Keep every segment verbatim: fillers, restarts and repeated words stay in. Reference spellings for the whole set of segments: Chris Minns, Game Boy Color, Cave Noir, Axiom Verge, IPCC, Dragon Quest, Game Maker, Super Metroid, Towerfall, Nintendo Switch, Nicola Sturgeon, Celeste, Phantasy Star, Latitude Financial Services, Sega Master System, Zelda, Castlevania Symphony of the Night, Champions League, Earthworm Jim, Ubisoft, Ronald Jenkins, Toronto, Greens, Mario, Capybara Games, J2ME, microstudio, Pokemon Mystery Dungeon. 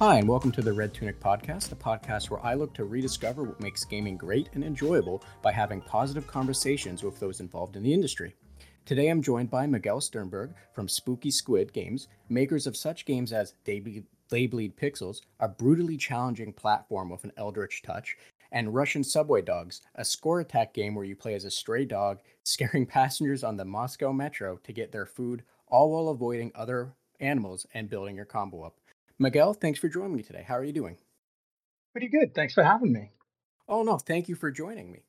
Hi, and welcome to the Red Tunic Podcast, a podcast where I look to rediscover what makes gaming great and enjoyable by having positive conversations with those involved in the industry. Today I'm joined by Miguel Sternberg from Spooky Squid Games, makers of such games as They Bleed, They Bleed Pixels, a brutally challenging platform with an eldritch touch, and Russian Subway Dogs, a score attack game where you play as a stray dog, scaring passengers on the Moscow Metro to get their food, all while avoiding other animals and building your combo up. Miguel, thanks for joining me today. How are you doing? Pretty good. Thanks for having me. Oh, no, thank you for joining me.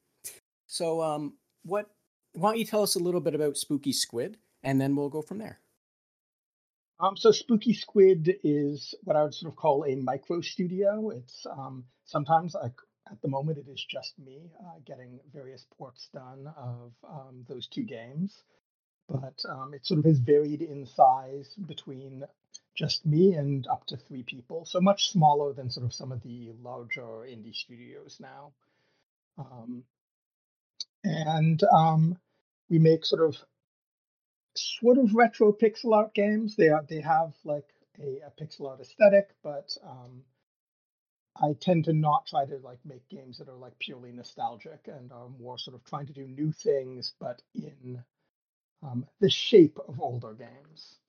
So um, what? Why don't you tell us a little bit about Spooky Squid, and then we'll go from there. Um, so Spooky Squid is what I would sort of call a micro studio. It's um, sometimes, I, at the moment, it is just me uh, getting various ports done of um, those two games. But um, it sort of has varied in size between just me and up to three people, so much smaller than sort of some of the larger indie studios now. Um, and um, we make sort of sort of retro pixel art games. They are, they have like a, a pixel art aesthetic, but um, I tend to not try to like make games that are like purely nostalgic and are more sort of trying to do new things, but in Um, the shape of older games.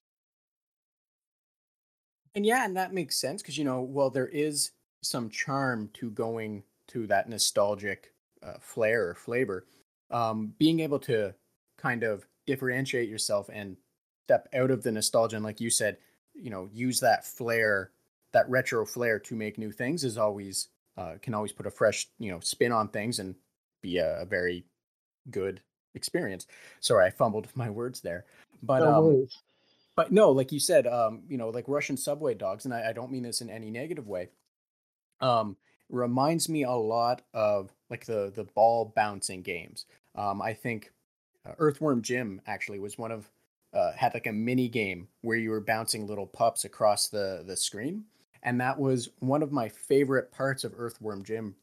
And yeah, and that makes sense because, you know, well, there is some charm to going to that nostalgic uh, flair or flavor. Um, being able to kind of differentiate yourself and step out of the nostalgia and, like you said, you know, use that flair, that retro flair to make new things is always, uh, can always put a fresh, you know, spin on things and be a, a very good experience. Sorry, I fumbled my words there, but no um, but no, like you said, um, you know, like Russian Subway Dogs, and I, I don't mean this in any negative way. Um, reminds me a lot of like the the ball bouncing games. Um, I think uh, Earthworm Jim actually was one of uh, had like a mini game where you were bouncing little pups across the the screen, and that was one of my favorite parts of Earthworm Jim,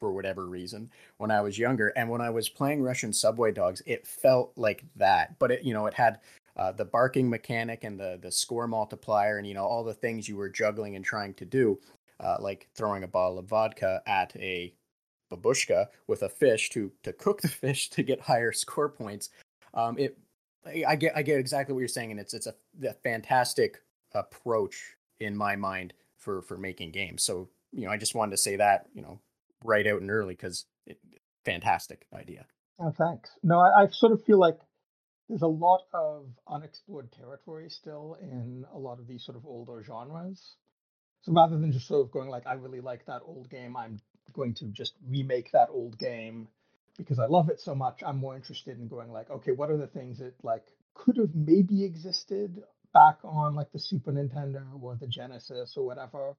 for whatever reason, when I was younger. And when I was playing Russian Subway Dogs, it felt like that. But it, you know, it had uh, the barking mechanic and the the score multiplier and, you know, all the things you were juggling and trying to do, uh, like throwing a bottle of vodka at a babushka with a fish to to cook the fish to get higher score points. Um, it, I get, I get exactly what you're saying, and it's it's a, a fantastic approach in my mind for for making games. So, you know, I just wanted to say that, you know, right out and early, because fantastic idea. Oh, thanks. No, I, I sort of feel like there's a lot of unexplored territory still in a lot of these sort of older genres. So rather than just sort of going like, I really like that old game, I'm going to just remake that old game because I love it so much, I'm more interested in going like, okay, what are the things that like could have maybe existed back on like the Super Nintendo or the Genesis or whatever,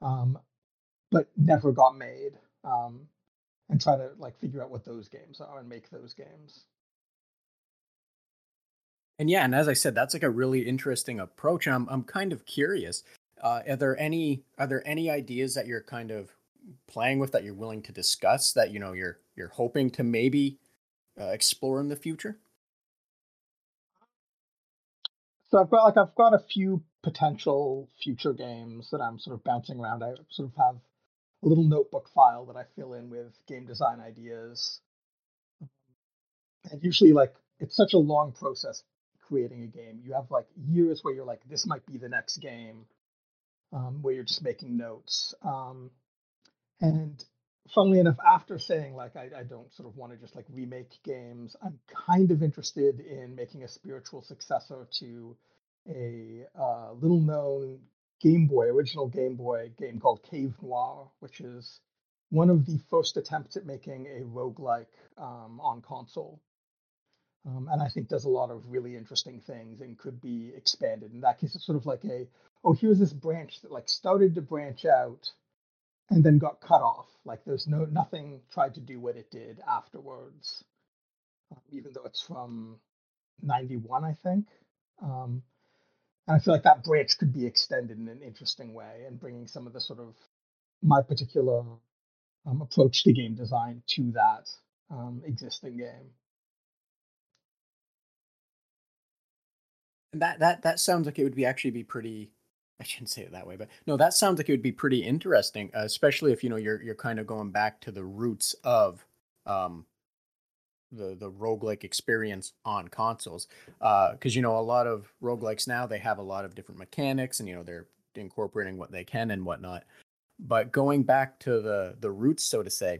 um, but never got made. Um, and try to like figure out what those games are and make those games. And yeah, and as I said, that's like a really interesting approach. I'm I'm kind of curious. Uh, are there any are there any ideas that you're kind of playing with that you're willing to discuss that, you know, you're you're hoping to maybe uh, explore in the future? So I've got like I've got a few potential future games that I'm sort of bouncing around. I sort of have a little notebook file that I fill in with game design ideas. And usually, like, it's such a long process creating a game. You have like years where you're like, this might be the next game, um, where you're just making notes. Um, and funnily enough, after saying like, I, I don't sort of want to just like remake games, I'm kind of interested in making a spiritual successor to a uh, little known Game Boy, original Game Boy game called Cave Noir, which is one of the first attempts at making a roguelike um, on console. Um, and I think does a lot of really interesting things and could be expanded. In that case, it's sort of like a, oh, here's this branch that like started to branch out and then got cut off. Like there's no, nothing tried to do what it did afterwards, um, even though it's from ninety-one, I think. Um, And I feel like that branch could be extended in an interesting way and bringing some of the sort of my particular um, approach to game design to that um, existing game. And that, that that sounds like it would be actually be pretty I shouldn't say it that way, but no, that sounds like it would be pretty interesting, uh, especially if, you know, you're you're kind of going back to the roots of um, the, the roguelike experience on consoles. Because, uh, you know, a lot of roguelikes now, they have a lot of different mechanics and, you know, they're incorporating what they can and whatnot. But going back to the, the roots, so to say,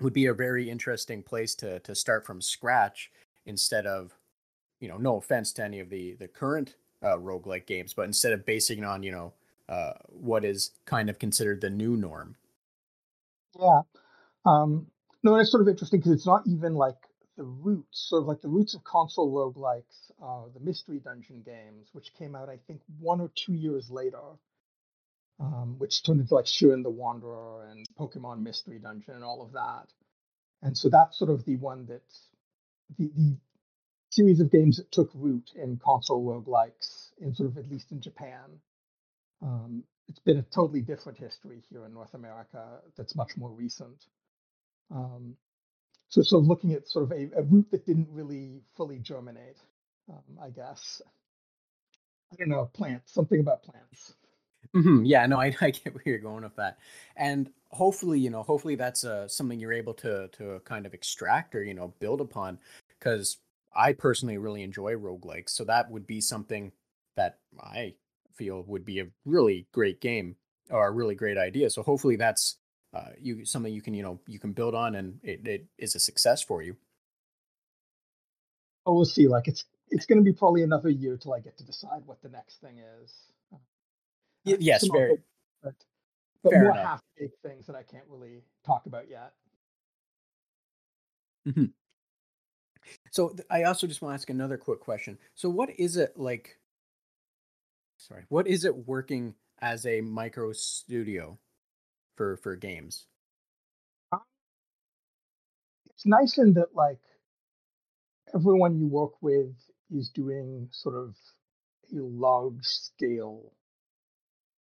would be a very interesting place to to start from scratch instead of, you know, no offense to any of the, the current Uh, roguelike games, but instead of basing it on, you know, uh, what is kind of considered the new norm. Yeah. Um, no, it's sort of interesting because it's not even like the roots, sort of like the roots of console roguelikes, uh, the Mystery Dungeon games, which came out, I think, one or two years later, um, which turned into like Shiren the Wanderer and Pokemon Mystery Dungeon and all of that. And so that's sort of the one that the, the series of games that took root in console roguelikes, in sort of at least in Japan. Um, it's been a totally different history here in North America that's much more recent. Um, so sort of looking at sort of a, a root that didn't really fully germinate, um, I guess. I don't know, plants, something about plants. Mm-hmm. Yeah, no, I, I get where you're going with that. And hopefully, you know, hopefully that's uh, something you're able to to kind of extract or, you know, build upon, because I personally really enjoy roguelikes, so that would be something that I feel would be a really great game or a really great idea. So hopefully that's uh, you something you can, you know, you can build on, and it, it is a success for you. Oh, we'll see. Like it's it's going to be probably another year till I get to decide what the next thing is. Uh, y- yes, very. But, but fair more half-baked things that I can't really talk about yet. Mm-hmm. So I also just want to ask another quick question. So what is it like, sorry, what is it working as a micro studio for, for games? It's nice in that like everyone you work with is doing sort of a large scale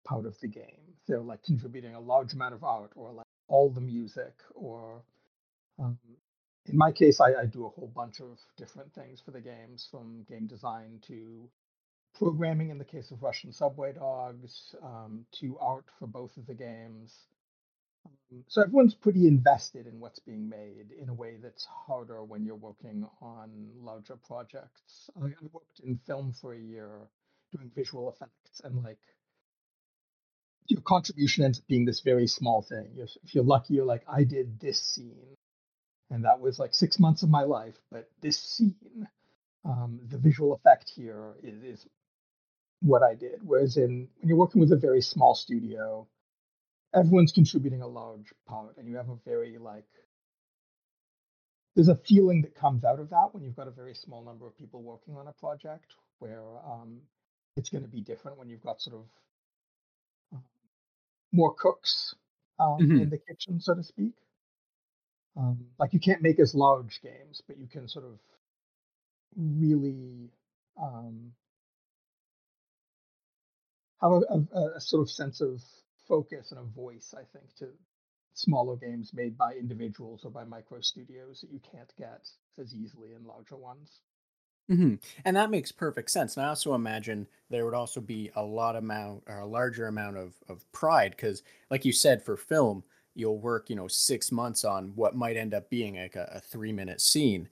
part of the game. They're like contributing a large amount of art or like all the music or, um, in my case, I, I do a whole bunch of different things for the games, from game design to programming in the case of Russian Subway Dogs, um, to art for both of the games. Um, so everyone's pretty invested in what's being made in a way that's harder when you're working on larger projects. I worked in film for a year doing visual effects, and like your contribution ends up being this very small thing. If you're lucky, you're like, I did this scene. And that was like six months of my life. But this scene, um, the visual effect here is, is what I did. Whereas in when you're working with a very small studio, everyone's contributing a large part. And you have a very like, there's a feeling that comes out of that when you've got a very small number of people working on a project where um, it's going to be different when you've got sort of more cooks um, mm-hmm. in the kitchen, so to speak. Um, like you can't make as large games, but you can sort of really um, have a, a, a sort of sense of focus and a voice, I think, to smaller games made by individuals or by micro studios that you can't get as easily in larger ones. Mm-hmm. And that makes perfect sense. And I also imagine there would also be a lot amount or a larger amount of, of pride because, like you said, for film, you'll work, you know, six months on what might end up being like a, a three-minute scene,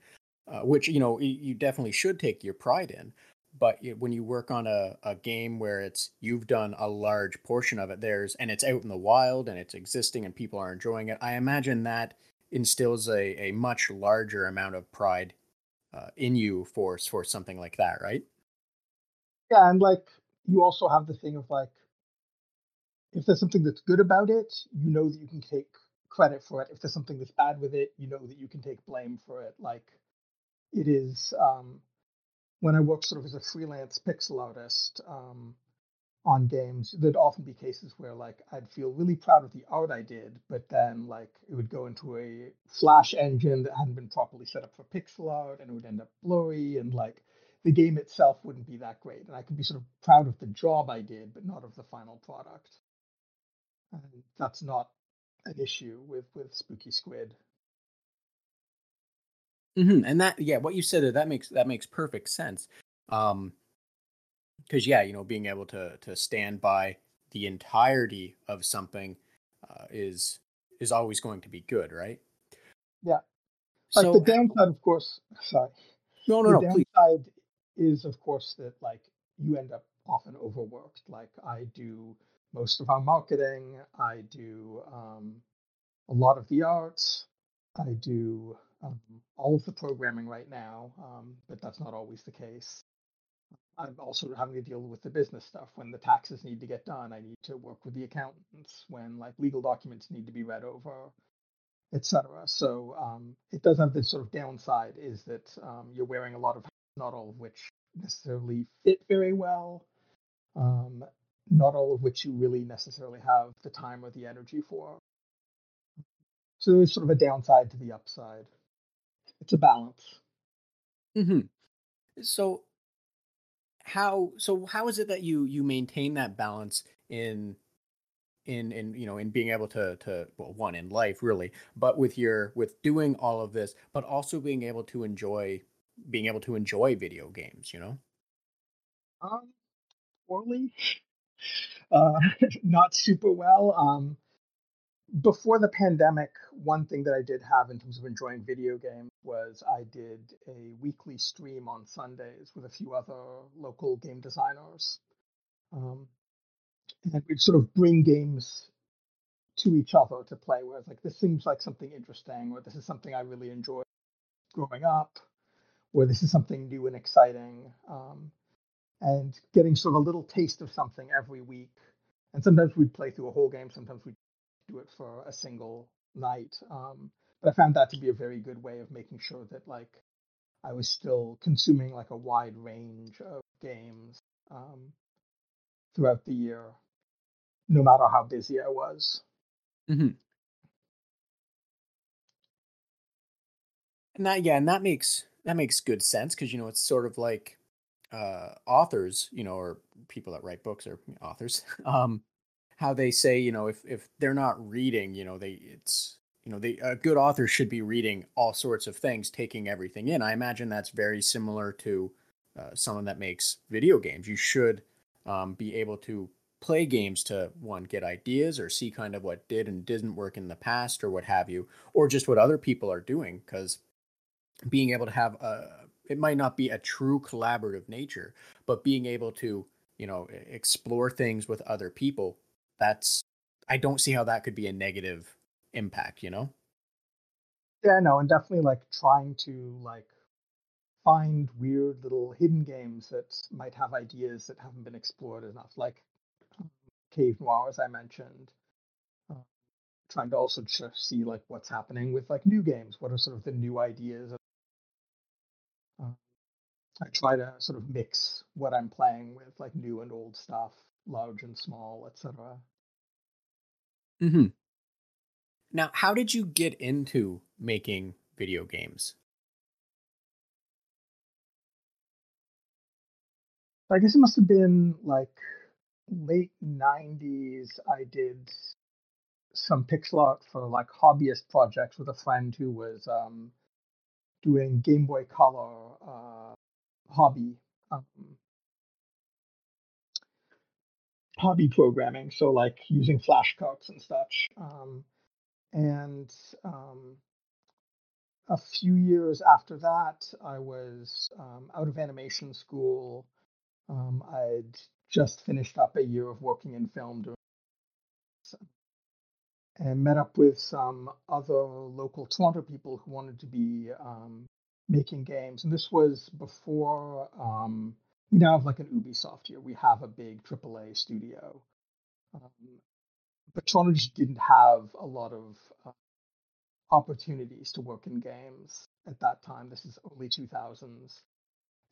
uh, which, you know, you definitely should take your pride in. But when you work on a, a game where it's you've done a large portion of it, there's and it's out in the wild and it's existing and people are enjoying it, I imagine that instills a, a much larger amount of pride uh, in you for, for something like that, right? Yeah, and like you also have the thing of like, if there's something that's good about it, you know that you can take credit for it. If there's something that's bad with it, you know that you can take blame for it. Like it is, um, when I worked sort of as a freelance pixel artist um, on games, there'd often be cases where like I'd feel really proud of the art I did, but then like it would go into a Flash engine that hadn't been properly set up for pixel art and it would end up blurry and like the game itself wouldn't be that great. And I could be sort of proud of the job I did, but not of the final product. And that's not an issue with, with Spooky Squid. Mm-hmm. And that, yeah, what you said there, that makes that makes perfect sense. Um, because yeah, you know, being able to to stand by the entirety of something uh, is is always going to be good, right? Yeah. But so, the downside, of course, sorry. No, no, the no. The downside please. is, of course, that like you end up often overworked. Like I do most of our marketing. I do um, a lot of the arts. I do um, all of the programming right now, um, but that's not always the case. I'm also having to deal with the business stuff. When the taxes need to get done, I need to work with the accountants. When like legal documents need to be read over, et cetera. So um, it does have this sort of downside is that um, you're wearing a lot of hats, not all of which necessarily fit very well, um, not all of which you really necessarily have the time or the energy for. So there's sort of a downside to the upside. It's a balance. Mm-hmm. So how so how is it that you you maintain that balance in in in you know in being able to to well, one in life really, but with your with doing all of this, but also being able to enjoy being able to enjoy video games, you know? Um poorly. Uh not super well. Um before the pandemic, one thing that I did have in terms of enjoying video games was I did a weekly stream on Sundays with a few other local game designers. Um, and we'd sort of bring games to each other to play, where it's like, this seems like something interesting, or this is something I really enjoyed growing up, or this is something new and exciting, um, and getting sort of a little taste of something every week. And sometimes we'd play through a whole game, sometimes we'd do it for a single night, um, but I found that to be a very good way of making sure that like I was still consuming like a wide range of games um, throughout the year, no matter how busy I was. Mm-hmm. And that yeah, and that makes that makes good sense, because you know it's sort of like uh, authors, you know, or people that write books or authors. Um, how they say, you know, if, if they're not reading, you know, they, it's, you know, they, a good author should be reading all sorts of things, taking everything in. I imagine that's very similar to uh, someone that makes video games. You should um, be able to play games to, one, get ideas or see kind of what did and didn't work in the past or what have you, or just what other people are doing, because being able to have a, it might not be a true collaborative nature, but being able to, you know, explore things with other people, that's, I don't see how that could be a negative impact, you know? Yeah, no, and definitely like trying to like find weird little hidden games that might have ideas that haven't been explored enough, like Cave Noir, as I mentioned. Uh, trying to also just see like what's happening with like new games. What are sort of the new ideas? Uh, I try to sort of mix what I'm playing with like new and old stuff, large and small, et cetera. Mm-hmm. Now, how did you get into making video games? I guess it must have been like late nineties. I did some pixel art for like hobbyist projects with a friend who was um, doing Game Boy Color uh, hobby um, hobby programming, so like using flashcards and such. Um, and um, a few years after that, I was um, out of animation school. Um, I'd just finished up a year of working in film during and met up with some other local Toronto people who wanted to be um, making games. And this was before... Um, We now have like an Ubisoft here. We have a big triple A studio. Um, but Toronto just didn't have a lot of uh, opportunities to work in games at that time. This is early two thousands.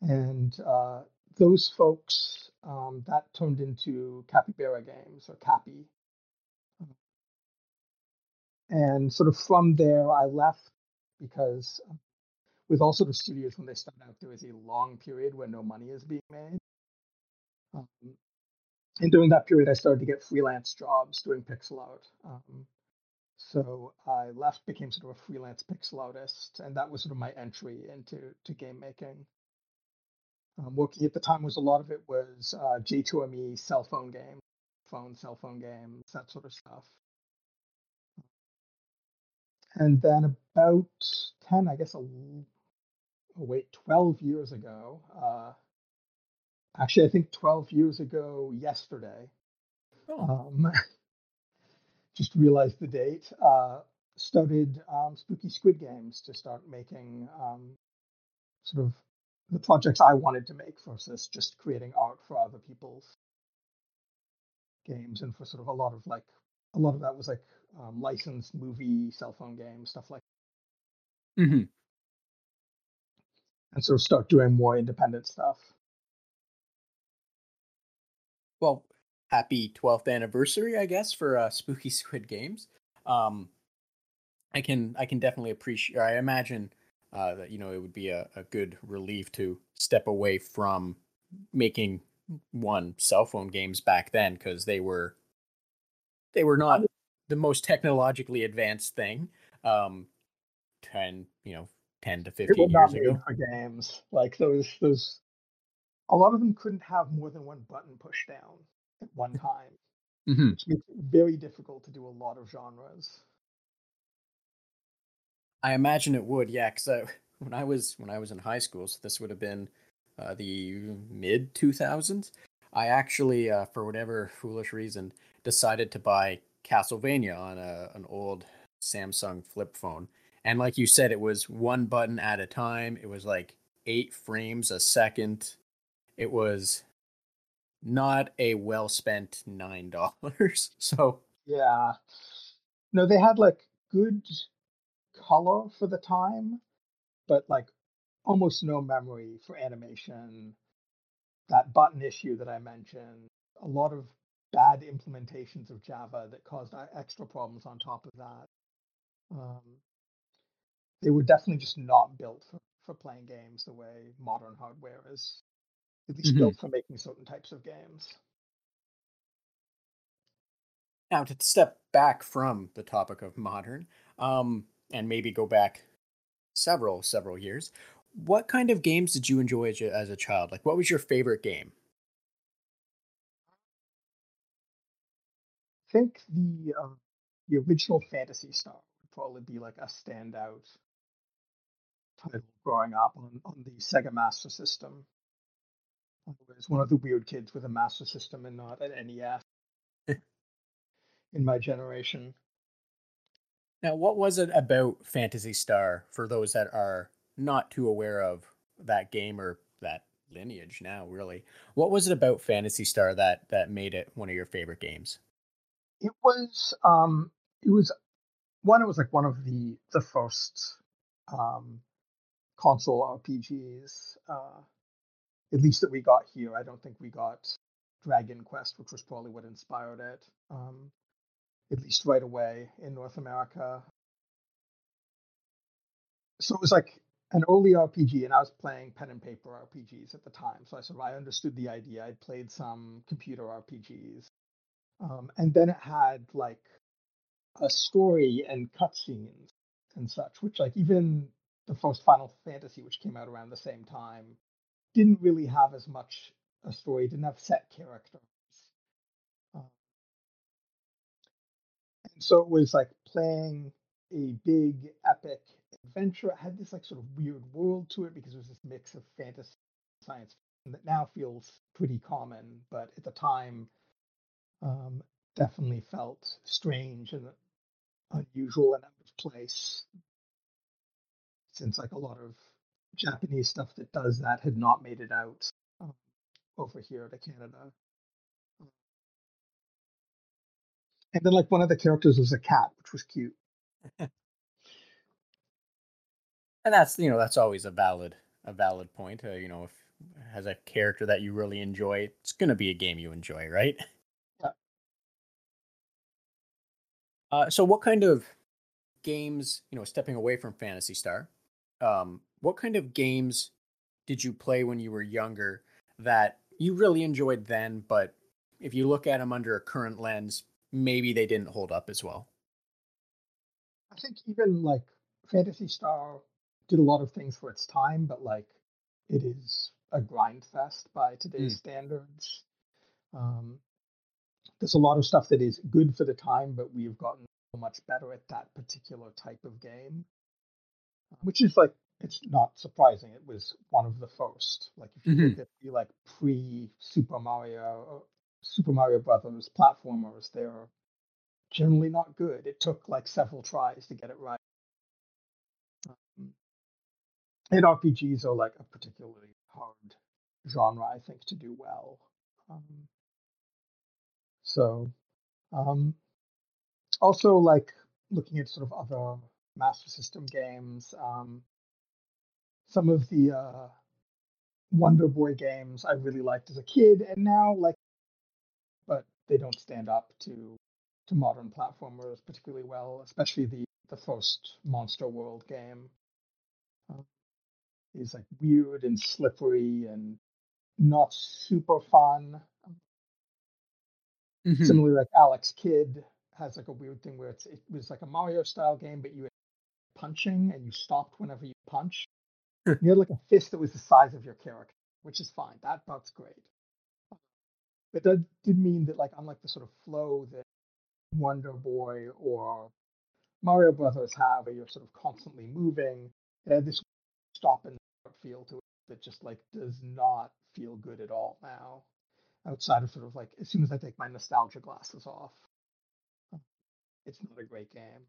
And uh, those folks, um, that turned into Capybara Games, or Cappy. And sort of from there, I left because... With all sort of studios, when they start out, there is a long period where no money is being made. Um, and during that period, I started to get freelance jobs doing pixel art. Um, so I left, became sort of a freelance pixel artist, and that was sort of my entry into to game making. um, working at the time was a lot of it was uh, J two M E cell phone game, phone, cell phone games, that sort of stuff. And then about ten, I guess, a, oh wait, twelve years ago, uh, actually, I think twelve years ago yesterday, oh. um, just realized the date, uh, started um, Spooky Squid Games to start making um, sort of the projects I wanted to make versus just creating art for other people's games. And for sort of a lot of like, a lot of that was like um, licensed movie, cell phone games, stuff like that. Mm-hmm. And sort of start doing more independent stuff. Well, happy twelfth anniversary, I guess, for uh, Spooky Squid Games. Um, I can I can definitely appreciate, or I imagine uh, that, you know, it would be a, a good relief to step away from making, one, cell phone games back then, because they were they were not the most technologically advanced thing. Um, ten, you know, ten to fifteen years not ago for games like those those. A lot of them couldn't have more than one button pushed down at one time, mm-hmm. which makes it very difficult to do a lot of genres. I imagine it would, yeah. Because when I was when I was in high school, so this would have been uh, the mid two thousands. I actually, uh, for whatever foolish reason, decided to buy Castlevania on a, an old Samsung flip phone, and like you said, it was one button at a time. It was like eight frames a second. It was not a well-spent nine dollars. So yeah. No, they had like good color for the time, but like almost no memory for animation. That button issue that I mentioned, a lot of bad implementations of Java that caused extra problems on top of that. Um, they were definitely just not built for, for playing games the way modern hardware is. At least built for making certain types of games. Now, to step back from the topic of modern, um, and maybe go back several, several years, what kind of games did you enjoy as a, as a child? Like, what was your favorite game? I think the uh, the original Phantasy Star would probably be like a standout title growing up on, on the Sega Master System. I was one of the weird kids with a Master System and not an N E S in my generation. Now, what was it about Phantasy Star for those that are not too aware of that game or that lineage now, really? What was it about Phantasy Star that, that made it one of your favorite games? It was, um, it was one, it was like one of the, the first um, console R P Gs, uh, at least that we got here. I don't think we got Dragon Quest, which was probably what inspired it, um, at least right away in North America. So it was like an early R P G, and I was playing pen and paper R P Gs at the time. So I sort of, I understood the idea. I played some computer R P Gs. Um, and then it had like a story and cutscenes and such, which like even the first Final Fantasy, which came out around the same time, didn't really have as much a story, didn't have set characters. Um, and so it was like playing a big epic adventure. It had this like sort of weird world to it because it was this mix of fantasy and science fiction that now feels pretty common, but at the time um, definitely felt strange and unusual and out of place, since like a lot of Japanese stuff that does that had not made it out um, over here to Canada. And then like one of the characters was a cat, which was cute. And that's, you know, that's always a valid a valid point. Uh, you know, if it has a character that you really enjoy, it's going to be a game you enjoy, right? Yeah. Uh, so what kind of games, you know, stepping away from Phantasy Star, um, what kind of games did you play when you were younger that you really enjoyed then, but if you look at them under a current lens, maybe they didn't hold up as well? I think even like Phantasy Star did a lot of things for its time, but like It is a grind fest by today's mm. standards. Um, there's a lot of stuff that is good for the time, but we have gotten so much better at that particular type of game, which is like, it's not surprising. It was one of the first. Like if you mm-hmm. look at the like pre Super Mario, or Super Mario Brothers platformers, they're generally not good. It took like several tries to get it right. Um, and R P Gs are like a particularly hard genre, I think, to do well. Um, so, um, also like looking at sort of other Master System games. Um, Some of the uh, Wonder Boy games I really liked as a kid, and now like, but they don't stand up to to modern platformers particularly well. Especially the the first Monster World game uh, is like weird and slippery and not super fun. Mm-hmm. Similarly, like Alex Kidd has like a weird thing where it's it was like a Mario style game, but you had punching and you stopped whenever you punched. You had like a fist that was the size of your character, which is fine. That part's great. But that did mean that, like, unlike the sort of flow that Wonder Boy or Mario Brothers have, where you're sort of constantly moving, it had this stop and start feel to it that just, like, does not feel good at all now. Outside of sort of, like, as soon as I take my nostalgia glasses off, it's not a great game.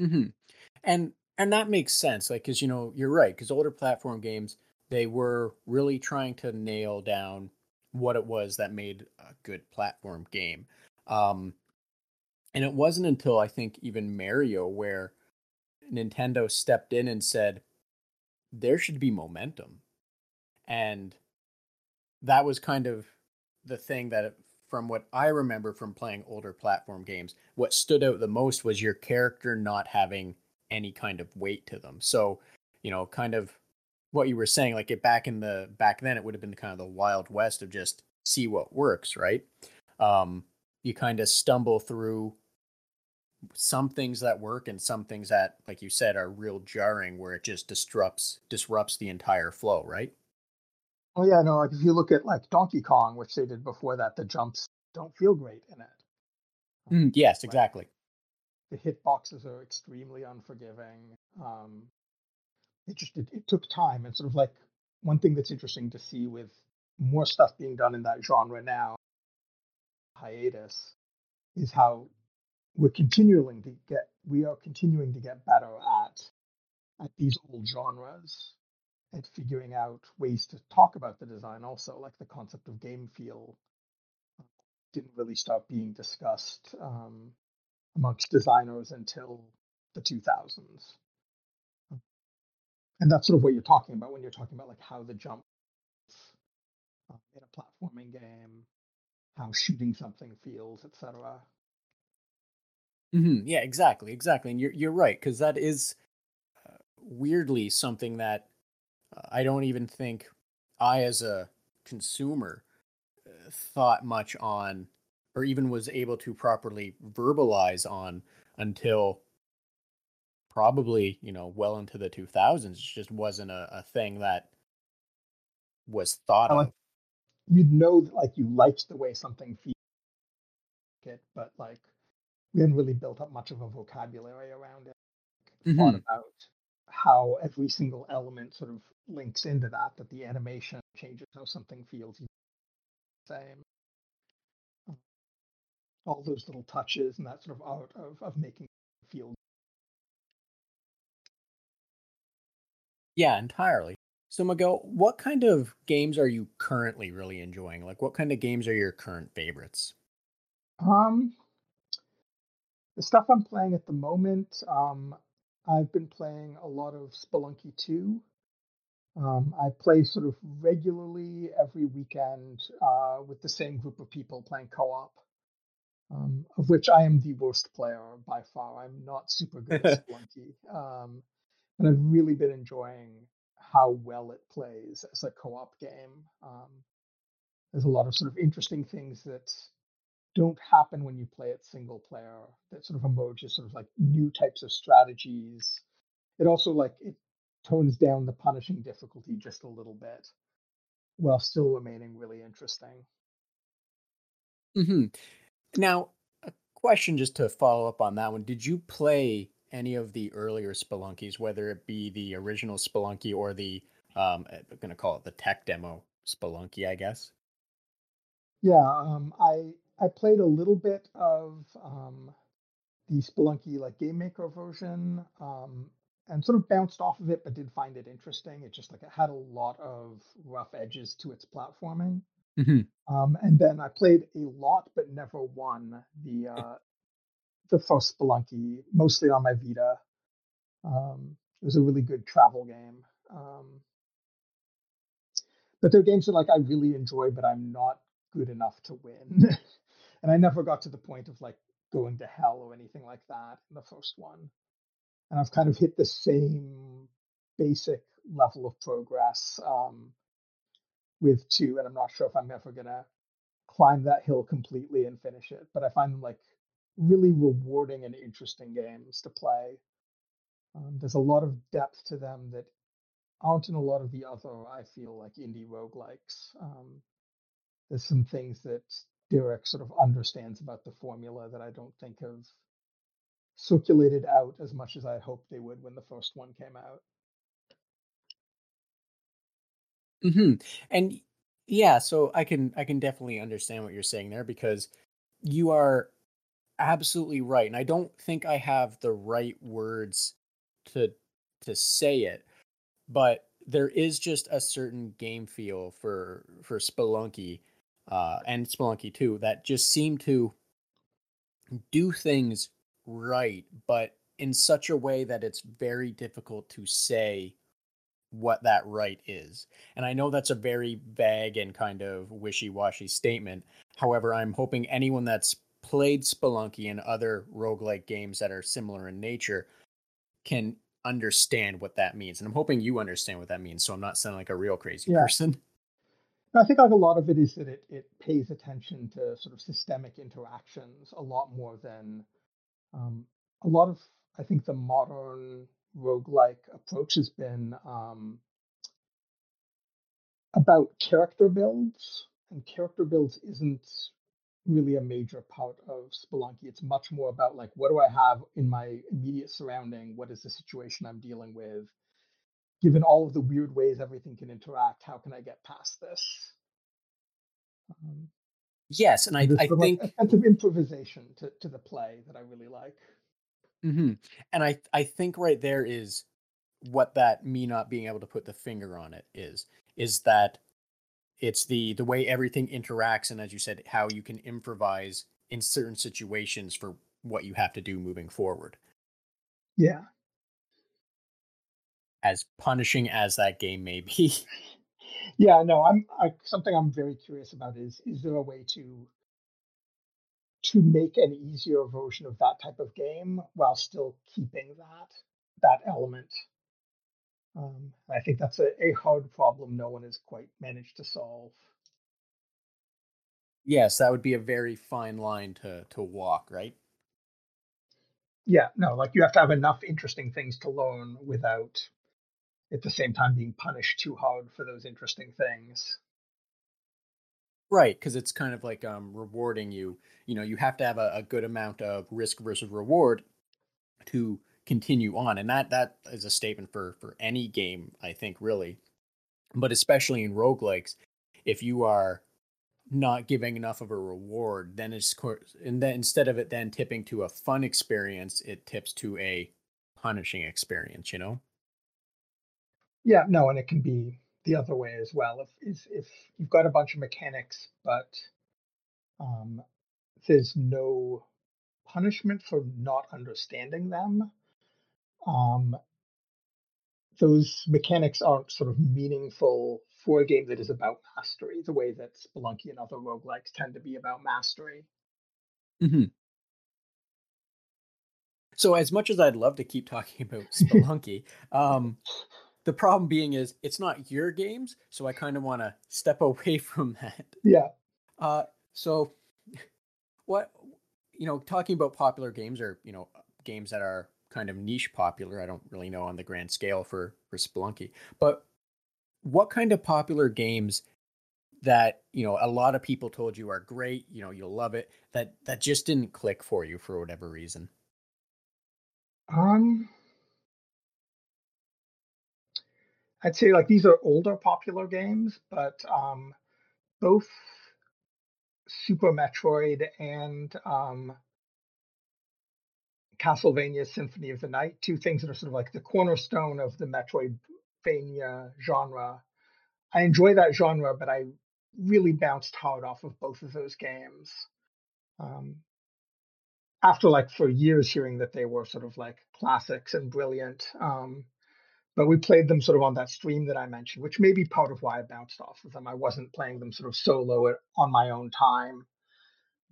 Mm-hmm. And... And that makes sense, like, because, you know, you're right, because older platform games, they were really trying to nail down what it was that made a good platform game. Um, and it wasn't until, I think, even Mario, where Nintendo stepped in and said, there should be momentum. And that was kind of the thing that, it, from what I remember from playing older platform games, what stood out the most was your character not having any kind of weight to them. So, you know, kind of what you were saying, like it back in the back then, it would have been kind of the Wild West of just see what works, right? Um, you kind of stumble through some things that work and some things that, like you said, are real jarring, where it just disrupts disrupts the entire flow, right? Oh well, yeah, no, like if you look at like Donkey Kong, which they did before that, the jumps don't feel great in it. Mm, yes, exactly. The hitboxes are extremely unforgiving. Um, it just it, it took time, and sort of like one thing that's interesting to see with more stuff being done in that genre now, hiatus, is how we're continuing to get we are continuing to get better at at these old genres and figuring out ways to talk about the design. Also, like the concept of game feel didn't really start being discussed. Um, amongst designers until the two thousands. And that's sort of what you're talking about when you're talking about like how the jump um, in a platforming game, how shooting something feels, et cetera. Mm-hmm. Yeah, exactly, exactly. And you're you're right, because that is uh, weirdly something that uh, I don't even think I as a consumer uh, thought much on, or even was able to properly verbalize on until probably, you know, well into the two thousands. It just wasn't a, a thing that was thought of. You'd know that, like, you liked the way something feels, but, like, we hadn't really built up much of a vocabulary around it. Mm-hmm. Thought about how every single element sort of links into that, that the animation changes how something feels. Same. All those little touches and that sort of art of, of making it feel. Yeah, entirely. So Miguel, what kind of games are you currently really enjoying? Like, what kind of games are your current favorites? Um, the stuff I'm playing at the moment, um, I've been playing a lot of Spelunky two. Um, I play sort of regularly every weekend uh, with the same group of people playing co-op. Um, of which I am the worst player by far. I'm not super good at Spelunky. Um, but I've really been enjoying how well it plays as a co-op game. Um, there's a lot of sort of interesting things that don't happen when you play it single player that sort of emerge as sort of like new types of strategies. It also like, it tones down the punishing difficulty just a little bit while still remaining really interesting. Mm-hmm. Now, a question just to follow up on that one. Did you play any of the earlier Spelunkies, whether it be the original Spelunky or the, um, I'm going to call it the tech demo Spelunky, I guess? Yeah, um, I I played a little bit of um, the Spelunky like Game Maker version, um, and sort of bounced off of it, but did find it interesting. It just like it had a lot of rough edges to its platforming. Mm-hmm. Um, and then I played a lot, but never won the uh, the first Spelunky, mostly on my Vita. Um, it was a really good travel game. Um, but they're games that like I really enjoy, but I'm not good enough to win. And I never got to the point of like going to hell or anything like that in the first one. And I've kind of hit the same basic level of progress um, with two, and I'm not sure if I'm ever going to climb that hill completely and finish it. But I find them like really rewarding and interesting games to play. Um, there's a lot of depth to them that aren't in a lot of the other, I feel, like indie roguelikes. Um, there's some things that Derek sort of understands about the formula that I don't think have circulated out as much as I hoped they would when the first one came out. Mm-hmm. And yeah, so I can I can definitely understand what you're saying there, because you are absolutely right. And I don't think I have the right words to to say it, but there is just a certain game feel for for Spelunky uh, and Spelunky two that just seem to do things right, but in such a way that it's very difficult to say what that right is. And I know that's a very vague and kind of wishy-washy statement. However, I'm hoping anyone that's played Spelunky and other roguelike games that are similar in nature can understand what that means. And I'm hoping you understand what that means, so I'm not sounding like a real crazy yeah. person. I think like a lot of it is that it, it pays attention to sort of systemic interactions a lot more than Um, a lot of, I think, the modern roguelike approach has been um, about character builds, and character builds isn't really a major part of Spelunky. It's much more about, like, what do I have in my immediate surrounding? What is the situation I'm dealing with? Given all of the weird ways everything can interact, how can I get past this? Um, Yes, and I, I think like a sense of improvisation to, to the play that I really like. Mm-hmm. And I, I think right there is what that me not being able to put the finger on it is, is that it's the, the way everything interacts, and as you said, how you can improvise in certain situations for what you have to do moving forward. Yeah. As punishing as that game may be. Yeah, no, I'm I, something I'm very curious about is, is there a way to to make an easier version of that type of game while still keeping that that element? Um, I think that's a, a hard problem no one has quite managed to solve. Yes, that would be a very fine line to, to walk, right? Yeah, no, like you have to have enough interesting things to learn without at the same time being punished too hard for those interesting things. Right, because it's kind of like um, rewarding you. You know, you have to have a, a good amount of risk versus reward to continue on. And that that is a statement for, for any game, I think, really. But especially in roguelikes, if you are not giving enough of a reward, then it's and then instead of it then tipping to a fun experience, it tips to a punishing experience, you know? Yeah, no, and it can be the other way as well. If is if you've got a bunch of mechanics, but um, there's no punishment for not understanding them, um, those mechanics aren't sort of meaningful for a game that is about mastery, the way that Spelunky and other roguelikes tend to be about mastery. Mm-hmm. So as much as I'd love to keep talking about Spelunky, um, the problem being is it's not your games, so I kind of want to step away from that. Yeah. Uh, so what, you know, talking about popular games or, you know, games that are kind of niche popular. I don't really know on the grand scale for, for Spelunky, but what kind of popular games that, you know, a lot of people told you are great, you know, you'll love it, that, that just didn't click for you for whatever reason? Um, I'd say like these are older popular games, but um, both Super Metroid and um, Castlevania Symphony of the Night, two things that are sort of like the cornerstone of the Metroidvania genre. I enjoy that genre, but I really bounced hard off of both of those games. Um, after like for years hearing that they were sort of like classics and brilliant. Um, but we played them sort of on that stream that I mentioned, which may be part of why I bounced off of them. I wasn't playing them sort of solo on my own time.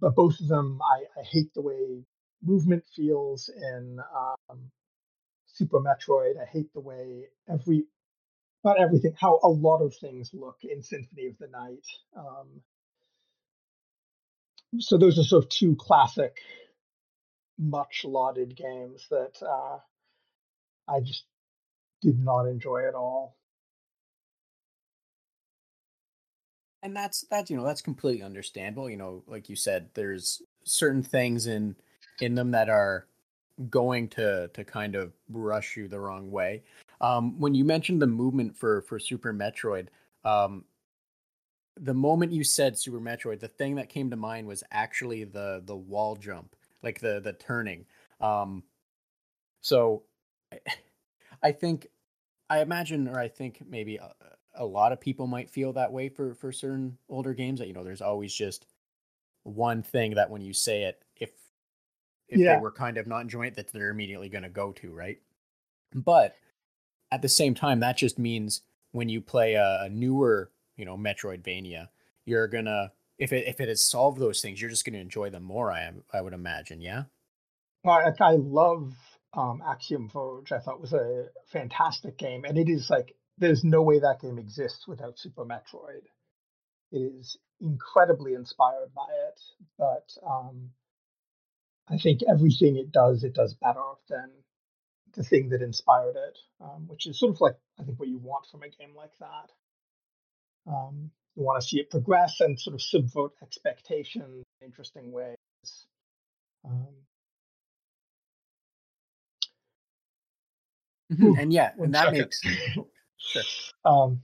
But both of them, I, I hate the way movement feels in um, Super Metroid. I hate the way every, not everything, how a lot of things look in Symphony of the Night. Um, so those are sort of two classic, much lauded games that uh, I just did not enjoy at all. And that's, that's, you know, that's completely understandable. You know, like you said, there's certain things in in them that are going to to kind of rush you the wrong way. Um, when you mentioned the movement for, for Super Metroid, um, the moment you said Super Metroid, the thing that came to mind was actually the the wall jump, like the the turning. Um, so I think, I imagine, or I think maybe a, a lot of people might feel that way for, for certain older games, that, you know, there's always just one thing that when you say it, if if yeah. they were kind of not enjoying it, that they're immediately going to go to, right? But at the same time, that just means when you play a, a newer, you know, Metroidvania, you're going to, if it if it has solved those things, you're just going to enjoy them more, I I would imagine, yeah? I, I love um, Axiom Verge. I thought was a fantastic game. And it is like, there's no way that game exists without Super Metroid. It is incredibly inspired by it, but um, I think everything it does, it does better than the thing that inspired it, um, which is sort of like, I think, what you want from a game like that. Um, you want to see it progress and sort of subvert expectations in interesting ways. Um, mm-hmm. ooh, and yeah, and that second. makes sure. Um,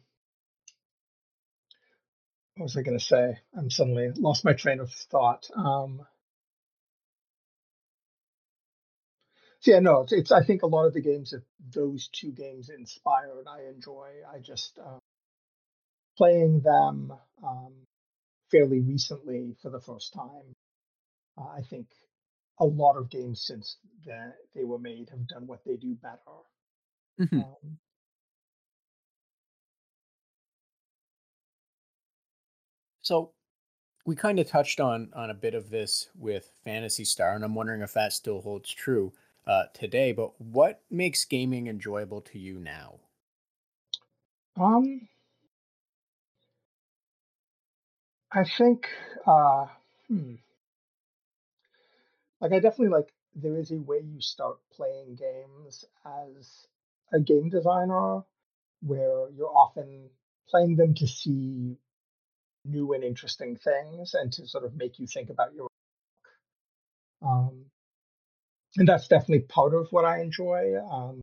what was I going to say? I'm suddenly lost my train of thought. Um, So yeah, no, it's, it's, I think a lot of the games that those two games inspired, I enjoy. I just, um, playing them um, fairly recently for the first time. Uh, I think a lot of games since that they were made have done what they do better. Mm-hmm. Um, so we kind of touched on on a bit of this with Phantasy Star, and I'm wondering if that still holds true Uh, today, but what makes gaming enjoyable to you now? Um, I think, uh, hmm. like, I definitely like there is a way you start playing games as a game designer where you're often playing them to see new and interesting things and to sort of make you think about your work. Um, And that's definitely part of what I enjoy. Um,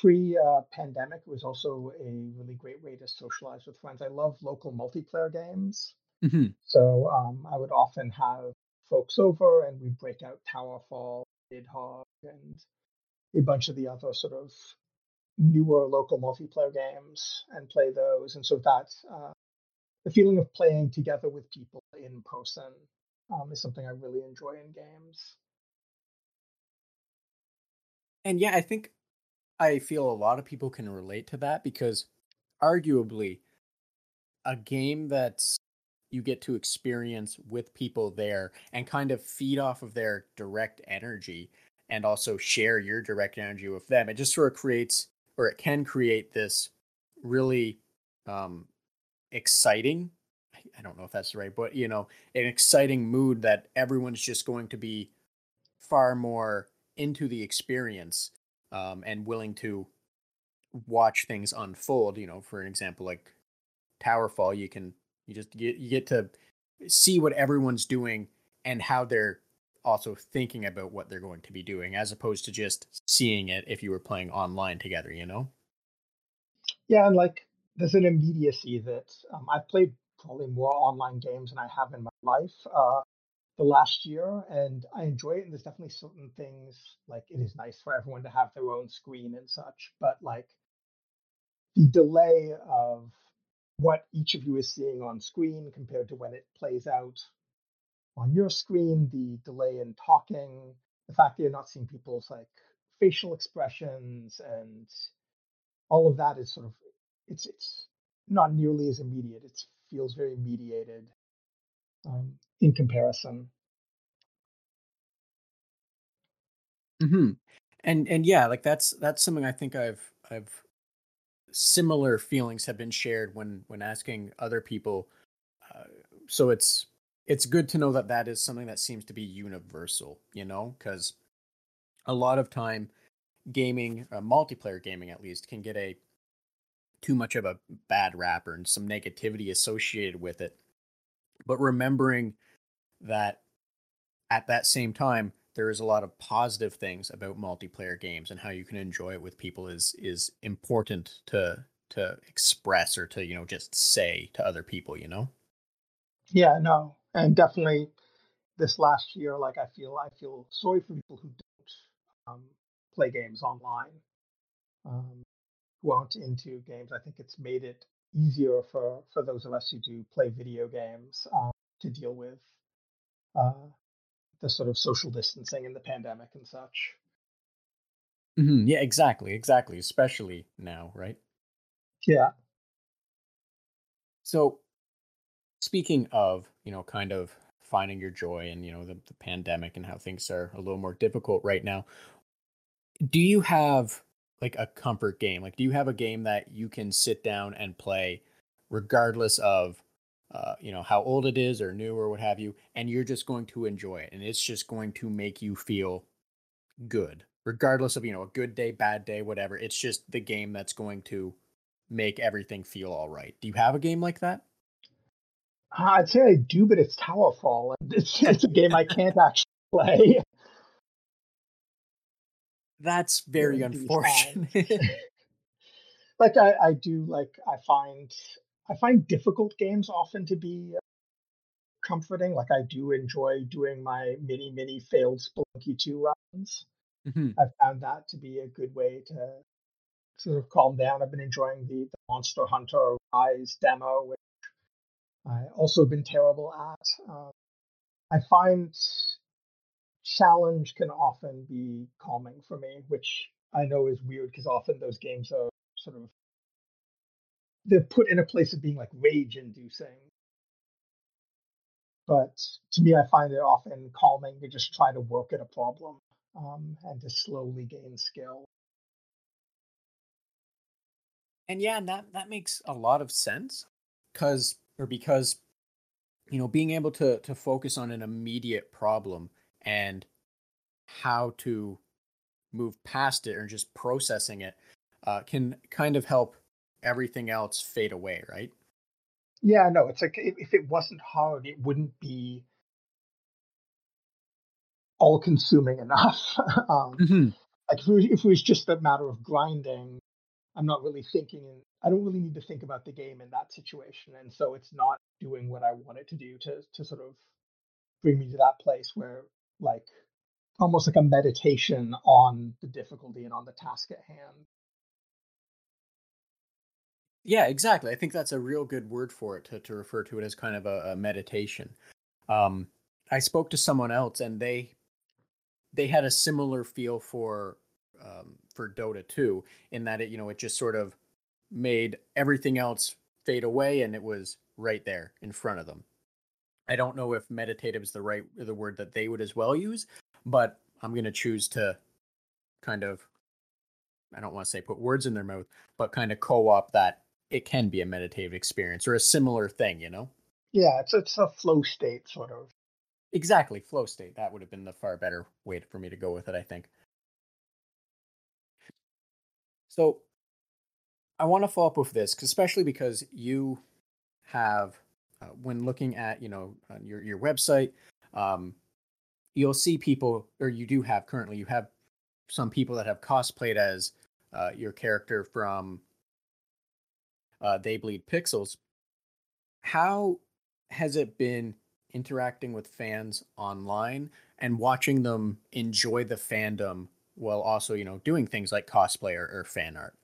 Pre-pandemic uh, was also a really great way to socialize with friends. I love local multiplayer games. Mm-hmm. So um, I would often have folks over and we'd break out Towerfall, Bidhog, and a bunch of the other sort of newer local multiplayer games and play those. And so that, uh, the feeling of playing together with people in person um, is something I really enjoy in games. And yeah, I think I feel a lot of people can relate to that because arguably a game that's you get to experience with people there and kind of feed off of their direct energy and also share your direct energy with them. It just sort of creates, or it can create this really um, exciting, I don't know if that's right, but you know, an exciting mood that everyone's just going to be far more into the experience um, and willing to watch things unfold. You know, for an example, like Towerfall, you can you just get, you get to see what everyone's doing and how they're also thinking about what they're going to be doing, as opposed to just seeing it if you were playing online together, you know? Yeah, and like there's an immediacy that um, I've played probably more online games than I have in my life uh, the last year, and I enjoy it. And there's definitely certain things, like it is nice for everyone to have their own screen and such, but like the delay of what each of you is seeing on screen compared to when it plays out on your screen, the delay in talking, the fact that you're not seeing people's like facial expressions and all of that is sort of, it's it's not nearly as immediate. It feels very mediated um, in comparison. Mm-hmm. And and yeah, like that's that's something I think I've I've similar feelings have been shared when when asking other people. Uh, so it's it's good to know that that is something that seems to be universal, you know, because a lot of time gaming, uh, multiplayer gaming at least, can get a too much of a bad rap and some negativity associated with it. But remembering that at that same time, there is a lot of positive things about multiplayer games and how you can enjoy it with people is is important to to express or to, you know, just say to other people, you know? Yeah, no. And definitely this last year, like I feel I feel sorry for people who don't um, play games online. Um who aren't into games. I think it's made it easier for, for those of us who do play video games um, to deal with uh, the sort of social distancing and the pandemic and such. Mm-hmm. Yeah, exactly, exactly. Especially now, right? Yeah. So speaking of, you know, kind of finding your joy and, you know, the, the pandemic and how things are a little more difficult right now, do you have like a comfort game? Like, do you have a game that you can sit down and play regardless of, uh, you know, how old it is or new or what have you, and you're just going to enjoy it and it's just going to make you feel good regardless of, you know, a good day, bad day, whatever. It's just the game that's going to make everything feel all right. Do you have a game like that? Uh, I'd say I do, but it's Towerfall. It's, it's a game I can't actually play. That's very unfortunate. Like I, I do, like I find, I find difficult games often to be comforting. Like I do enjoy doing my mini, mini failed Spelunky two runs. Mm-hmm. I've found that to be a good way to sort of calm down. I've been enjoying the, the Monster Hunter Rise demo, which I also been terrible at. Um, I find challenge can often be calming for me, which I know is weird because often those games are sort of, they're put in a place of being like rage inducing. But to me, I find it often calming to just try to work at a problem um, and to slowly gain skill. And yeah, and that, that makes a lot of sense because, or because, you know, being able to to focus on an immediate problem and how to move past it or just processing it uh, can kind of help everything else fade away, right? Yeah, no, it's like if it wasn't hard, it wouldn't be all-consuming enough. um, mm-hmm. Like if it, was, if it was just a matter of grinding, I'm not really thinking, I don't really need to think about the game in that situation. And so it's not doing what I want it to do to to sort of bring me to that place where like almost like a meditation on the difficulty and on the task at hand. Yeah, exactly. I think that's a real good word for it, to, to refer to it as kind of a, a meditation. Um, I spoke to someone else and they they had a similar feel for um, for Dota two in that it, you know, it just sort of made everything else fade away and it was right there in front of them. I don't know if meditative is the right the word that they would as well use, but I'm going to choose to kind of, I don't want to say put words in their mouth, but kind of co-opt that it can be a meditative experience or a similar thing, you know? Yeah, it's it's a flow state sort of. Exactly, flow state. That would have been the far better way for me to go with it, I think. So I want to follow up with this, especially because you have, uh, when looking at, you know, your, your website, um, you'll see people, or you do have currently, you have some people that have cosplayed as uh, your character from uh, They Bleed Pixels. How has it been interacting with fans online and watching them enjoy the fandom while also, you know, doing things like cosplay or, or fan art?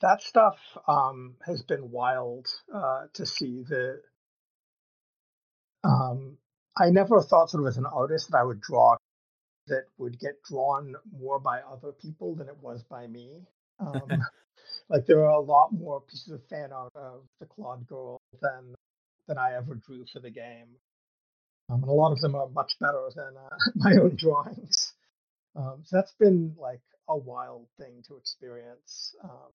That stuff um, has been wild uh, to see. The um, I never thought sort of as an artist that I would draw that would get drawn more by other people than it was by me. Um, like there are a lot more pieces of fan art of the Clawed Girl than than I ever drew for the game. Um, and a lot of them are much better than uh, my own drawings. Um, so that's been like a wild thing to experience. Um,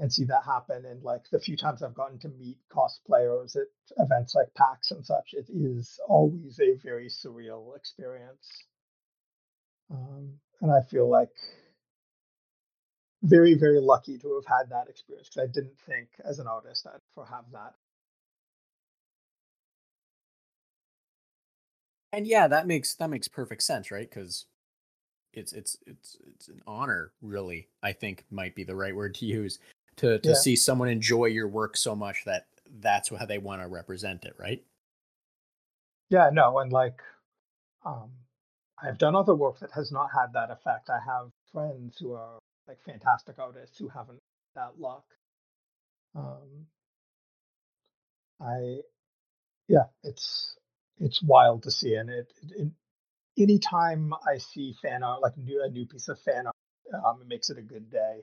and see that happen. And like the few times I've gotten to meet cosplayers at events like PAX and such, it is always a very surreal experience. Um, and I feel like very, very lucky to have had that experience, because I didn't think as an artist I'd ever have that. And yeah, that makes that makes perfect sense, right? Because it's it's it's it's an honor, really, I think might be the right word to use. To, to yeah. see someone enjoy your work so much that that's how they want to represent it, right? Yeah, no, and like, um, I've done other work that has not had that effect. I have friends who are like fantastic artists who haven't had that luck. Um, I, yeah, it's it's wild to see, and it. it any time I see fan art, like new a new piece of fan art, um, it makes it a good day.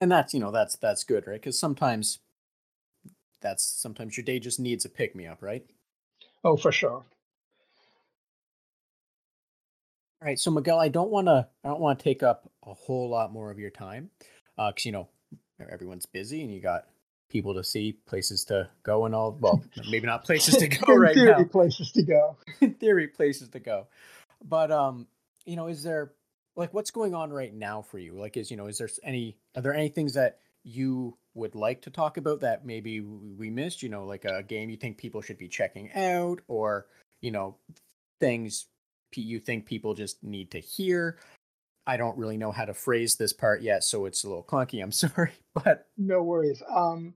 And that's, you know, that's, that's good, right? Because sometimes that's, sometimes your day just needs a pick-me-up, right? Oh, for sure. All right. So Miguel, I don't want to, I don't want to take up a whole lot more of your time. Uh, cause you know, everyone's busy and you got people to see, places to go and all, well, maybe not places to go right theory, now. Places to go. In theory, places to go. But, um, you know, is there, like, what's going on right now for you? Like, is, you know, is there any, are there any things that you would like to talk about that maybe we missed, you know, like a game you think people should be checking out, or, you know, things you think people just need to hear? I don't really know how to phrase this part yet, so it's a little clunky. I'm sorry, but no worries. Um,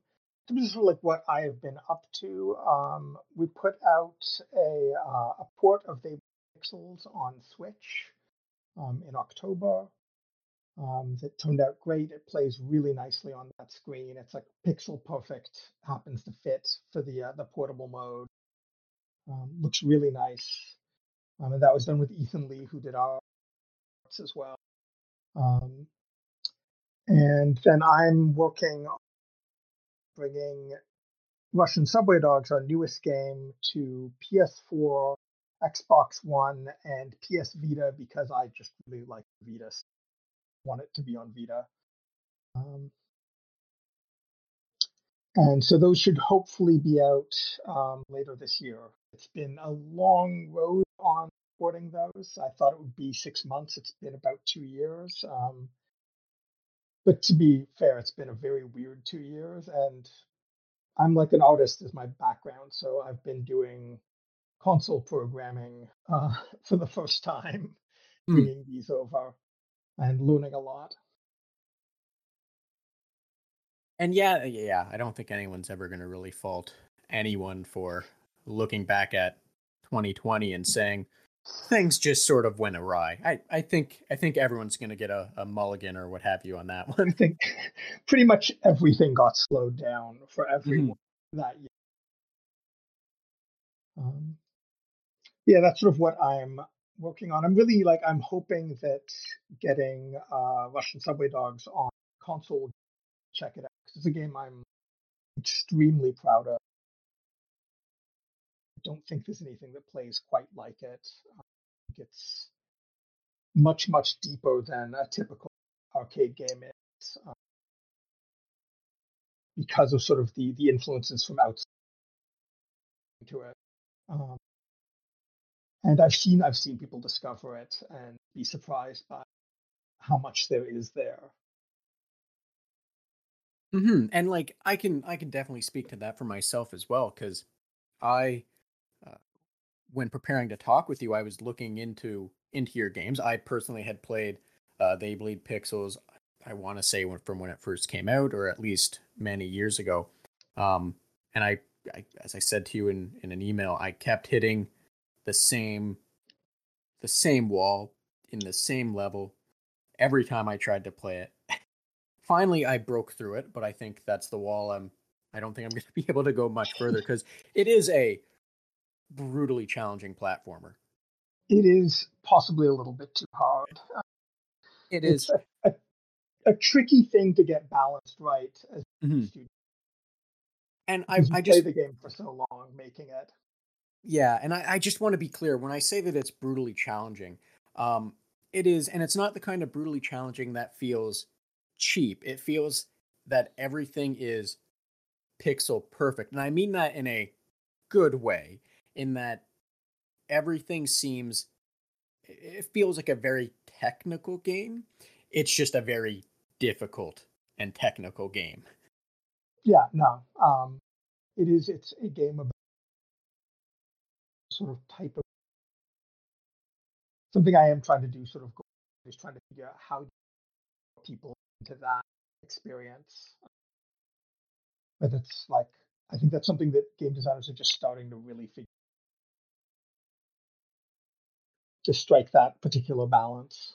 just like what I have been up to. Um, we put out a, uh, a port of They Bleed Pixels on Switch. Um, in October, um, that turned out great. It plays really nicely on that screen. It's like pixel perfect, happens to fit for the uh, the portable mode. Um, looks really nice. Um, and that was done with Ethan Lee, who did our arts as well. Um, and then I'm working on bringing Russian Subway Dogs, our newest game, to P S four, Xbox One, and P S Vita, because I just really like Vita. So I want it to be on Vita. Um, and so those should hopefully be out um, later this year. It's been a long road on porting those. I thought it would be six months. It's been about two years. Um, but to be fair, it's been a very weird two years. And I'm like an artist is my background. So I've been doing console programming uh, for the first time, bringing mm. these over and learning a lot. And yeah, yeah, I don't think anyone's ever going to really fault anyone for looking back at twenty twenty and saying things just sort of went awry. I, I think I think everyone's going to get a, a mulligan or what have you on that one. I think pretty much everything got slowed down for everyone mm. that year. Um, Yeah, that's sort of what I'm working on. I'm really like, I'm hoping that getting uh, Russian Subway Dogs on console, check it out, because it's a game I'm extremely proud of. I don't think there's anything that plays quite like it. I think it's much, much deeper than a typical arcade game is, um, because of sort of the, the influences from outside to it. Um, And I've seen I've seen people discover it and be surprised by how much there is there. Mm-hmm. And like I can I can definitely speak to that for myself as well, because I, uh, when preparing to talk with you, I was looking into into your games. I personally had played uh, They Bleed Pixels. I want to say from when it first came out, or at least many years ago. Um, and I, I, as I said to you in, in an email, I kept hitting the same, the same wall in the same level every time I tried to play it. Finally, I broke through it, but I think that's the wall. I'm, I don't think I'm going to be able to go much further because it is a brutally challenging platformer. It is possibly a little bit too hard. It is. A tricky thing to get balanced right as mm-hmm. a student. And I, I just play the game for so long, making it. Yeah, and I, I just want to be clear when I say that it's brutally challenging. Um, it is, and it's not the kind of brutally challenging that feels cheap. It feels that everything is pixel perfect, and I mean that in a good way. In that everything seems, it feels like a very technical game. It's just a very difficult and technical game. Yeah, no. Um, it is, it's a game about sort of type of, something I am trying to do sort of is trying to figure out how people into that experience. But it's like, I think that's something that game designers are just starting to really figure to strike that particular balance.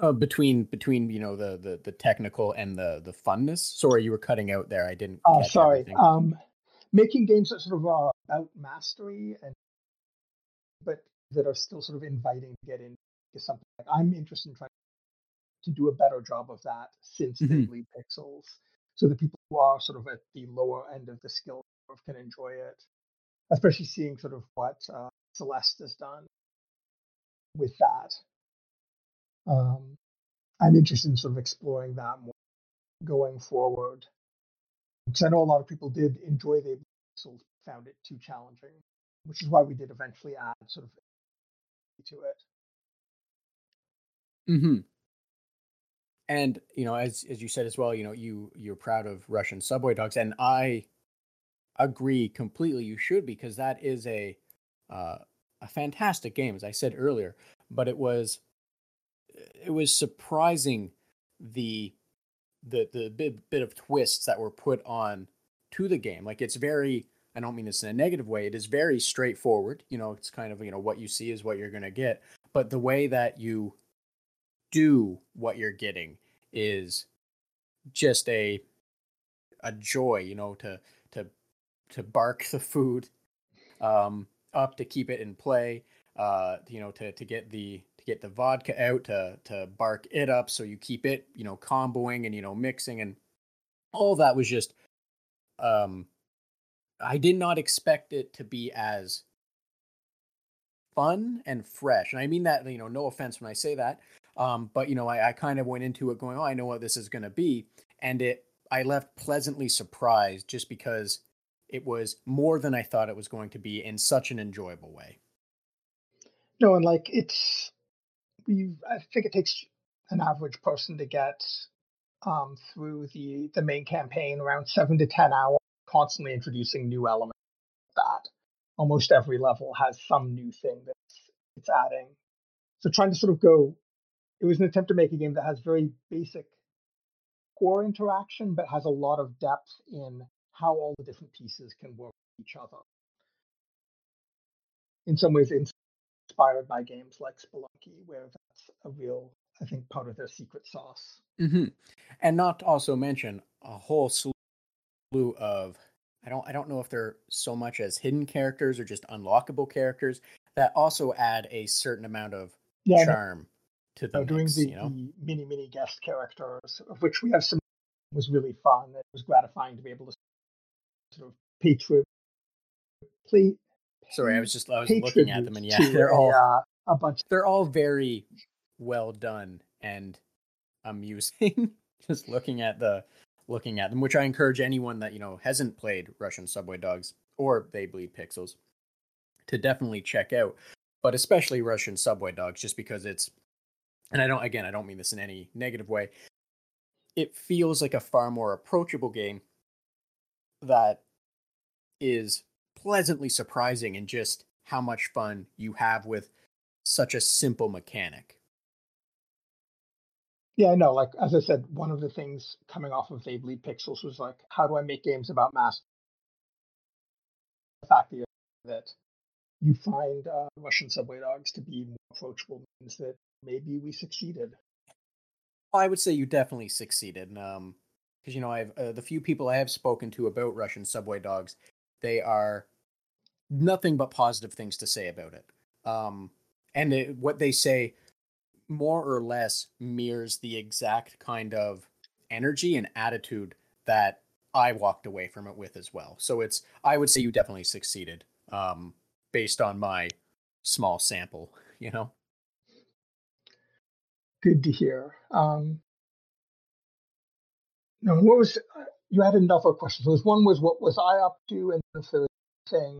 Uh, between between you know the, the, the technical and the, the funness. Sorry, you were cutting out there. I didn't. Oh, catch sorry. Everything. Um, making games that sort of are about mastery and but that are still sort of inviting to get into something. Like I'm interested in trying to do a better job of that since mm-hmm. They Bleed Pixels, so that people who are sort of at the lower end of the skill curve can enjoy it. Especially seeing sort of what uh, Celeste has done with that. Um, I'm interested in sort of exploring that more going forward, because I know a lot of people did enjoy the pixels, found it too challenging, which is why we did eventually add sort of to it. Mm-hmm. And you know, as as you said as well, you know, you you're proud of Russian Subway Dogs, and I agree completely. You should, because that is a uh, a fantastic game, as I said earlier. But it was. It was surprising the the the bit, bit of twists that were put on to the game. Like it's very, I don't mean this in a negative way. It is very straightforward. You know, it's kind of, you know, what you see is what you're going to get. But the way that you do what you're getting is just a a joy. You know, to to to bark the food um, up to keep it in play. Uh, you know, to to get the to get the vodka out, to to bark it up, so you keep it, you know, comboing and, you know, mixing, and all that was just, um, I did not expect it to be as fun and fresh. And I mean that, you know, no offense when I say that, um, but, you know, I, I kind of went into it going, oh, I know what this is going to be. And it, I left pleasantly surprised just because it was more than I thought it was going to be in such an enjoyable way. No, and like it's, you, I think it takes an average person to get um, through the, the main campaign around seven to ten hours, constantly introducing new elements. That almost every level has some new thing that it's adding. So trying to sort of go, it was an attempt to make a game that has very basic core interaction, but has a lot of depth in how all the different pieces can work with each other. In some ways, in inspired by games like Spelunky, where that's a real, I think, part of their secret sauce. Mm-hmm. And not to also mention a whole slew of, I don't I don't know if they're so much as hidden characters or just unlockable characters that also add a certain amount of yeah, charm to the doing mix, the, you know? The mini, mini guest characters, of which we have some, was really fun. It was gratifying to be able to sort of pay tribute, play Sorry, I was just I was looking at them, and yeah, they're all a, uh, a bunch. They're all very well done and amusing. Just looking at the looking at them, which I encourage anyone that, you know, hasn't played Russian Subway Dogs or They Bleed Pixels to definitely check out, but especially Russian Subway Dogs, just because it's, and I don't, again, I don't mean this in any negative way, it feels like a far more approachable game that is pleasantly surprising in just how much fun you have with such a simple mechanic. Yeah, no, like, as I said, one of the things coming off of They Bleed Pixels was like, how do I make games about mass? The fact that you find uh, Russian Subway Dogs to be more approachable means that maybe we succeeded. I would say you definitely succeeded. Um, because, you know, I've uh, the few people I have spoken to about Russian Subway Dogs, they are nothing but positive things to say about it. Um, and it, what they say more or less mirrors the exact kind of energy and attitude that I walked away from it with as well. So it's, I would say you definitely succeeded, um, based on my small sample, you know? Good to hear. Um, no, what was, you had another question. So one was, what was I up to? And the third thing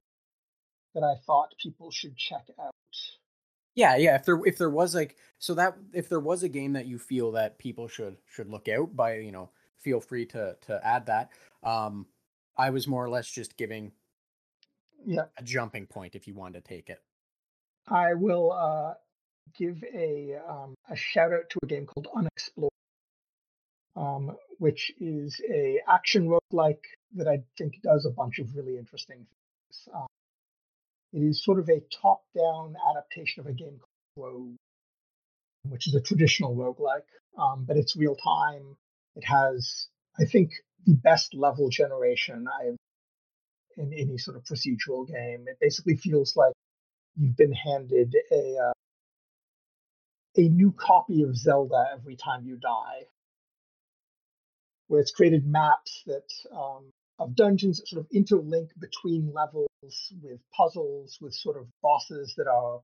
that I thought people should check out. Yeah, yeah. If there if there was like so that if there was a game that you feel that people should should look out by, you know, feel free to to add that. Um, I was more or less just giving yeah a jumping point if you wanted to take it. I will uh, give a um, a shout out to a game called Unexplored, um, which is a action roguelike that I think does a bunch of really interesting things. Um, It is sort of a top-down adaptation of a game called Rogue, which is a traditional roguelike, um, but it's real-time. It has, I think, the best level generation I've in any sort of procedural game. It basically feels like you've been handed a uh, a new copy of Zelda every time you die, where it's created maps that um, of dungeons that sort of interlink between levels, with puzzles, with sort of bosses that are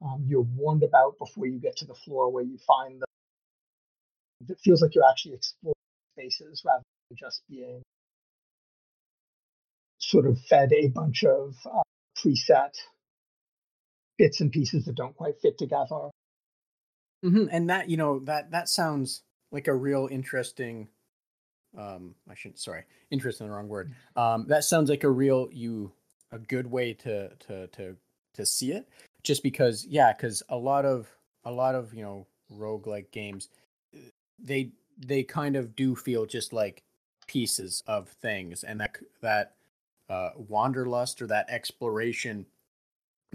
um, you're warned about before you get to the floor where you find them. It feels like you're actually exploring spaces rather than just being sort of fed a bunch of uh, preset bits and pieces that don't quite fit together. Mm-hmm. And that, you know, that that sounds like a real interesting. Um, I shouldn't. Sorry, interesting. The wrong word. Um, that sounds like a real you. a good way to, to, to, to see it, just because, yeah, cause a lot of, a lot of, you know, roguelike games, they, they kind of do feel just like pieces of things. And that, that uh, wanderlust or that exploration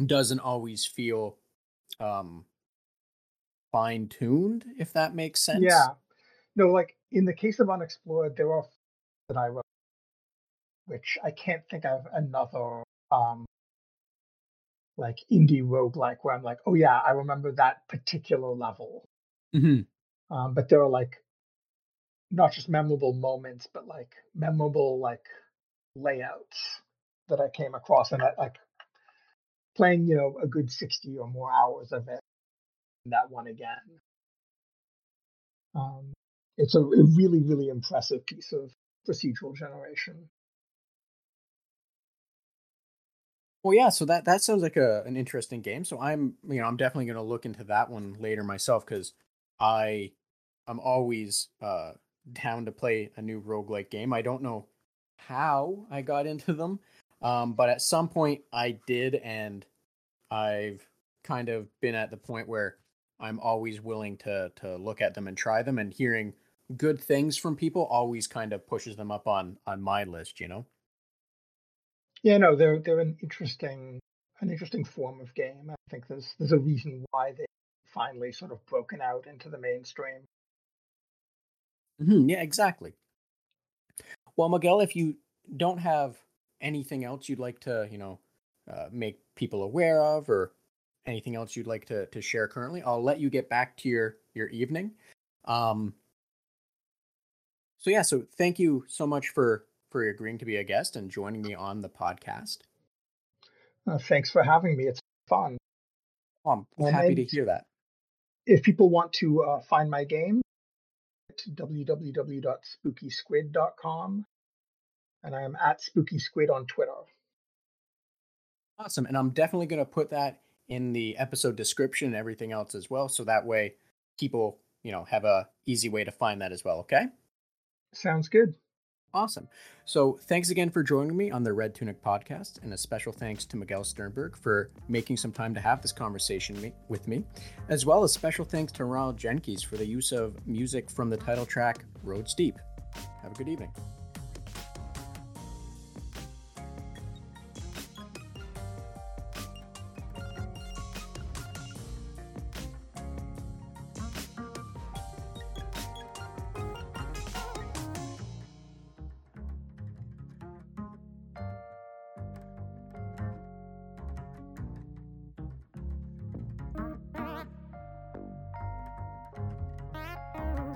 doesn't always feel um, fine tuned, if that makes sense. Yeah. No, like in the case of Unexplored, there are that I wrote, which I can't think of another um, like indie roguelike where I'm like, oh yeah, I remember that particular level. Mm-hmm. Um, but there are like not just memorable moments, but like memorable like layouts that I came across, and I, like playing, you know, a good sixty or more hours of it. And that one again. Um, it's a, a really, really impressive piece of procedural generation. Well, yeah, so that, that sounds like a an interesting game. So I'm, you know, I'm definitely going to look into that one later myself, because I am always uh, down to play a new roguelike game. I don't know how I got into them, um, but at some point I did, and I've kind of been at the point where I'm always willing to to look at them and try them, and hearing good things from people always kind of pushes them up on on my list, you know? Yeah, no, they're they're an interesting an interesting form of game. I think there's there's a reason why they finally sort of broken out into the mainstream. Mm-hmm, yeah, exactly. Well, Miguel, if you don't have anything else you'd like to, you know, uh, make people aware of, or anything else you'd like to to share currently, I'll let you get back to your your evening. Um, so yeah, so thank you so much for. for agreeing to be a guest and joining me on the podcast. Uh, thanks for having me. It's fun. Oh, I'm happy to hear that. If people want to uh, find my game, it's w w w dot spooky squid dot com. And I am at Spooky Squid on Twitter. Awesome. And I'm definitely going to put that in the episode description and everything else as well. So that way people, you know, have a easy way to find that as well. Okay. Sounds good. Awesome. So thanks again for joining me on the Red Tunic Podcast, and a special thanks to Miguel Sternberg for making some time to have this conversation me- with me, as well as special thanks to Ronald Jenkins for the use of music from the title track, Roads Deep. Have a good evening.